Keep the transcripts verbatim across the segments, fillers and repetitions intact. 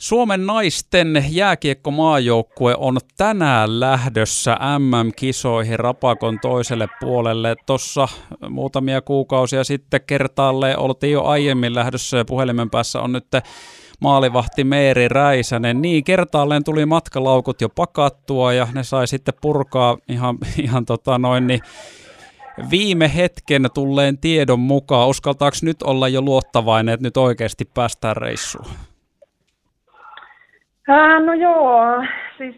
Suomen naisten jääkiekkomaajoukkue on tänään lähdössä äm äm-kisoihin Rapakon toiselle puolelle. Tuossa muutamia kuukausia sitten kertaalleen oltiin jo aiemmin lähdössä ja puhelimen päässä on nyt maalivahti Meeri Räisänen. Niin, kertaalleen tuli matkalaukut jo pakattua ja ne sai sitten purkaa ihan, ihan tota noin niin viime hetken tulleen tiedon mukaan. Uskaltaako nyt olla jo luottavainen, että nyt oikeasti päästään reissuun? Äh, no joo, siis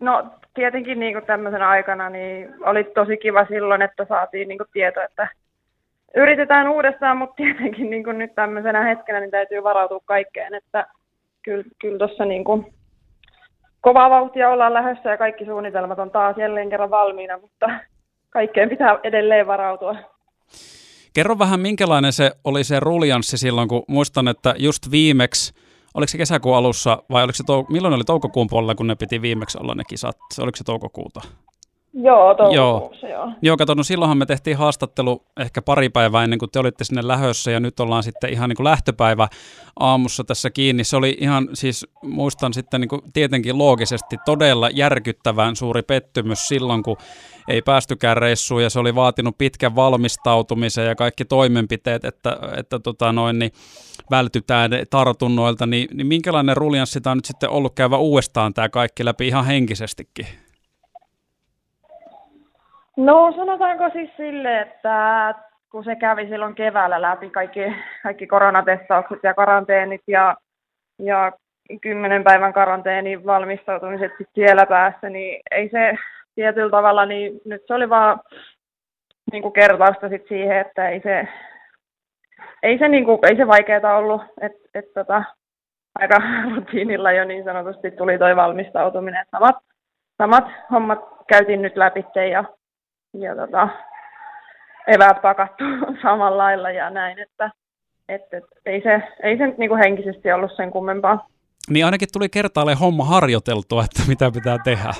no tietenkin niin kuin tämmöisen aikana niin oli tosi kiva silloin, että saatiin niin kuin tieto, että yritetään uudestaan, mutta tietenkin niin kuin nyt tämmöisenä hetkenä niin täytyy varautua kaikkeen, että kyllä, kyllä tuossa niin kuin kovaa vauhtia ollaan lähdössä ja kaikki suunnitelmat on taas jälleen kerran valmiina, mutta kaikkeen pitää edelleen varautua. Kerro vähän, minkälainen se oli se ruljanssi silloin, kun muistan, että just viimeksi, oliko se kesäkuun alussa vai oliko se tou- milloin oli toukokuun puolella, kun ne piti viimeksi olla ne kisat? Oliko se toukokuuta? Joo, toukokuussa joo. Joo, joo kato, no silloinhan me tehtiin haastattelu ehkä pari päivää ennen kuin te olitte sinne lähössä ja nyt ollaan sitten ihan niin kuin lähtöpäivä aamussa tässä kiinni. Se oli ihan siis, muistan sitten niin kuin tietenkin loogisesti todella järkyttävän suuri pettymys silloin, kun ei päästykään reissuun ja se oli vaatinut pitkän valmistautumisen ja kaikki toimenpiteet, että, että tota noin, niin vältytään tartunnoilta, niin, niin minkälainen ruljanssi tämä on nyt sitten ollut käyvä uudestaan tämä kaikki läpi ihan henkisestikin? No sanotaanko siis sille, että kun se kävi silloin keväällä läpi kaikki, kaikki koronatestaukset ja karanteenit ja, ja kymmenen päivän karanteenin valmistautumiset sitten siellä päässä, niin ei se tietyllä tavalla, niin nyt se oli vaan niin kuin kertausta sit siihen, että ei se, ei se, niin kuin, ei se vaikeaa ollut, että et tota, aika rutiinilla jo niin sanotusti tuli toi valmistautuminen. Samat, samat hommat käytiin nyt läpi ja ja tota, eväät pakattu samalla lailla ja näin, että et, et, ei se, ei se niinku henkisesti ollut sen kummempaa. Niin ainakin tuli kertaalleen homma harjoiteltua, että mitä pitää tehdä.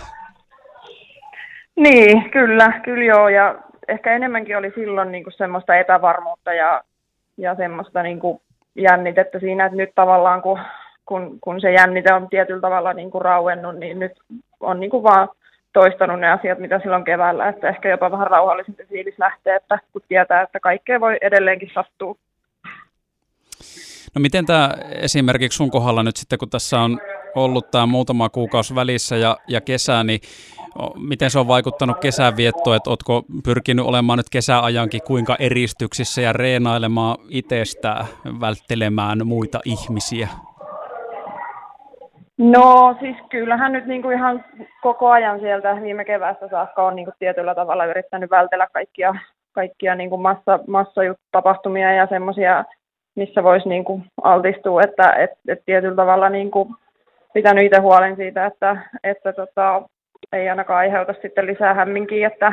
Niin, kyllä, kyllä joo, ja ehkä enemmänkin oli silloin niinku semmoista epävarmuutta ja, ja semmoista niinku jännitettä siinä, että nyt tavallaan kun, kun, kun se jännite on tietyllä tavalla niinku rauennut, niin nyt on niinku vaan toistanut ne asiat, mitä silloin keväällä, että ehkä jopa vähän rauhallisempi fiilis lähtee, että kun tietää, että kaikkea voi edelleenkin sattua. No miten tämä esimerkiksi sun kohdalla nyt sitten, kun tässä on ollut tämä muutama kuukausi välissä ja, ja kesä, niin miten se on vaikuttanut kesänviettoon, että ootko pyrkinyt olemaan nyt kesäajankin kuinka eristyksissä ja reenailemaan itsestään, välttelemään muita ihmisiä? No siis kyllähän nyt niinku ihan koko ajan sieltä viime keväästä saakka on niinku tietyllä tavalla yrittänyt vältellä kaikkia, kaikkia niinku massa, massajutapahtumia ja semmoisia, missä voisi niinku altistua, että et, et tietyllä tavalla niinku pitänyt itse huolen siitä, että, että tota, ei ainakaan aiheuta sitten lisää hämminkiä, että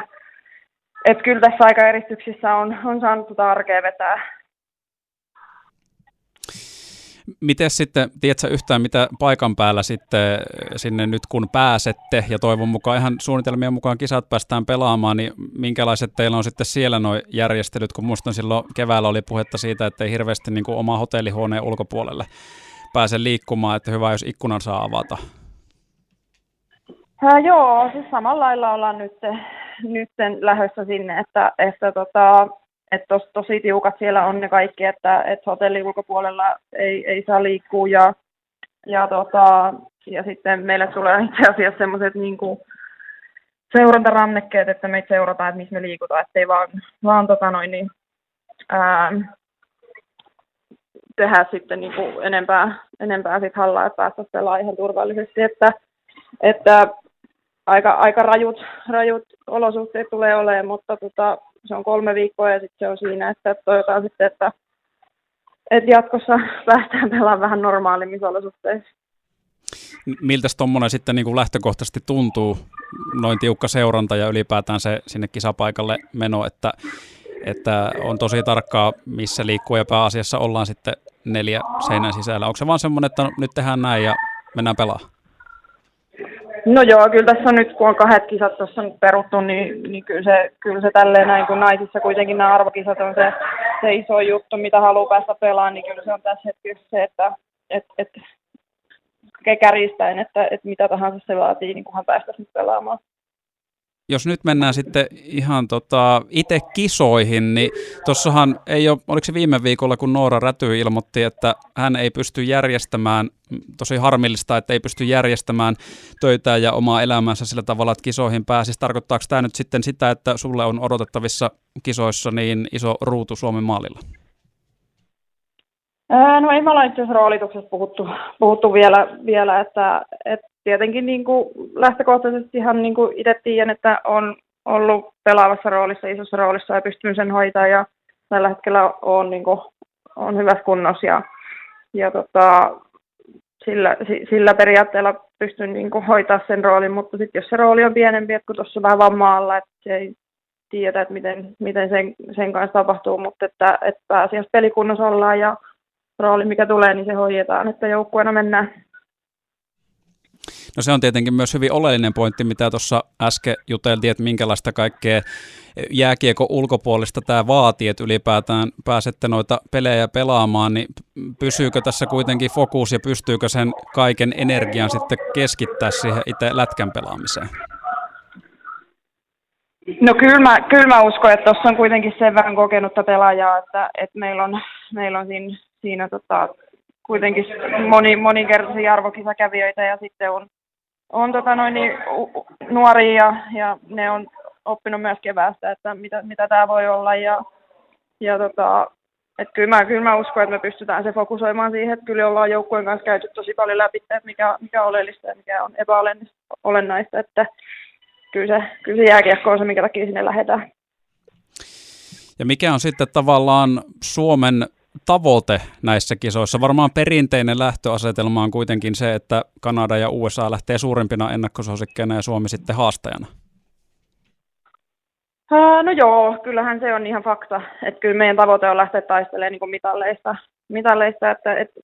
et kyllä tässä aika eristyksissä on, on saanut tota arkea vetää. Miten sitten, tiedätkö yhtään mitä paikan päällä sitten sinne nyt kun pääsette ja toivon mukaan ihan suunnitelmien mukaan kisat päästään pelaamaan, niin minkälaiset teillä on sitten siellä nuo järjestelyt, kun muistan silloin keväällä oli puhetta siitä, että ei hirveästi niin kuin oma hotellihuoneen ulkopuolelle pääse liikkumaan, että hyvä jos ikkunan saa avata. Hää, joo, siis samalla lailla ollaan nyt, nyt lähdössä sinne, että, että tota... Että tos, tosi tiukat siellä on ne kaikki, että et hotellin ulkopuolella ei, ei saa liikkua ja, ja, tota, ja sitten meille tulee itse asiassa semmoiset niinku seurantarannekkeet, että meitä seurataan, että missä me liikutaan, ettei vaan, vaan tota noin, niin, ää, tehdä sitten niinku enempää, enempää sit hallaa, että päästä pelaamaan ihan turvallisesti, että, että aika, aika rajut, rajut olosuhteet tulee olemaan, mutta tota, se on kolme viikkoa ja sitten se on siinä, että toivotaan sitten, että, että jatkossa päästään pelaamaan vähän normaalimmissa olosuhteissa. Miltäs tuommoinen sitten niin kuin lähtökohtaisesti tuntuu, noin tiukka seuranta ja ylipäätään se sinne kisapaikalle meno, että, että on tosi tarkkaa, missä liikkuu ja pääasiassa ollaan sitten neljä seinän sisällä. Onko se vaan semmoinen, että nyt tehdään näin ja mennään pelaamaan? No joo, kyllä tässä nyt, kun on kahdet kisat tuossa nyt peruttu, niin, niin kyllä, se, kyllä se tälleen näin, kun naisissa kuitenkin nämä arvokisat on se, se iso juttu, mitä haluaa päästä pelaamaan, niin kyllä se on tässä hetkessä se, että et, et kärjistäen, että, että mitä tahansa se vaatii, niin kunhan päästäisiin pelaamaan. Jos nyt mennään sitten ihan tota itse kisoihin, niin tuossahan ei ole, oliko se viime viikolla, kun Noora Räty ilmoitti, että hän ei pysty järjestämään, tosi harmillista, että ei pysty järjestämään töitään ja omaa elämäänsä sillä tavalla, että kisoihin pääsisi. Tarkoittaako tämä nyt sitten sitä, että sulle on odotettavissa kisoissa niin iso ruutu Suomen maalilla? No ei me ollaan itse asiassa roolituksessa puhuttu, puhuttu vielä, vielä, että, että tietenkin niin kuin lähtökohtaisesti ihan niin kuin itse tiedän, että on ollut pelaavassa roolissa, isossa roolissa ja pystyn sen hoitamaan ja tällä hetkellä on, niin kuin, on hyvässä kunnossa ja, ja tota, sillä, sillä periaatteella pystyn niin kuin hoitamaan sen roolin, mutta sitten jos se rooli on pienempi, että kun tuossa vähän vammaa alla, että se ei tiedä, että miten, miten sen, sen kanssa tapahtuu, mutta että, että pääasiassa pelikunnossa ollaan ja rooli, mikä tulee, niin se hoidetaan, että joukkueena mennään. No se on tietenkin myös hyvin oleellinen pointti, mitä tuossa äsken juteltiin, että minkälaista kaikkea jääkiekon ulkopuolista tämä vaatii, että ylipäätään pääsette noita pelejä pelaamaan, niin pysyykö tässä kuitenkin fokus ja pystyykö sen kaiken energian sitten keskittää siihen itse lätkän pelaamiseen? No kyllä mä, kyllä mä uskon, että tuossa on kuitenkin sen verran kokenutta pelaajaa, että, että meillä on, meillä on siinä, siinä tota, kuitenkin moni, moninkertaisia arvokisakävijöitä ja sitten on, on tota noin, nuoria ja, ja ne on oppinut myös keväästä, että mitä, mitä tämä voi olla. Ja, ja tota, et kyllä, mä, kyllä mä uskon, että me pystytään se fokusoimaan siihen, että kyllä ollaan joukkueen kanssa käyty tosi paljon läpi, että mikä, mikä on oleellista ja mikä on epäolennaista, että kyllä se, kyllä se jääkiekko on se, minkä takia sinne lähdetään. Ja mikä on sitten tavallaan Suomen tavoite näissä kisoissa? Varmaan perinteinen lähtöasetelma on kuitenkin se, että Kanada ja U S A lähtee suurimpina ennakkosuosikkeina ja Suomi sitten haastajana. No joo, kyllähän se on ihan fakta, että kyllä meidän tavoite on lähteä taistelemaan niin kuin mitalleista, mitalleista että, että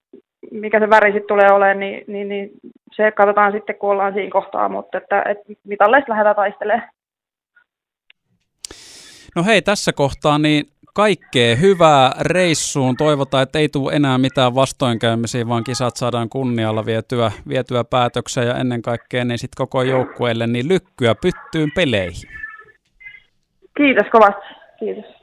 mikä se väri sitten tulee olemaan, niin, niin, niin se katsotaan sitten, kun ollaan siinä kohtaa, mutta että, että mitalleista lähdetään taistelemaan. No hei, tässä kohtaa niin kaikkea hyvää reissuun. Toivotaan, että ei tule enää mitään vastoinkäymisiä, vaan kisat saadaan kunnialla vietyä, vietyä päätökseen ja ennen kaikkea niin sitten koko joukkueelle niin lykkyä pyttyyn peleihin. Kiitos kovasti. Kiitos.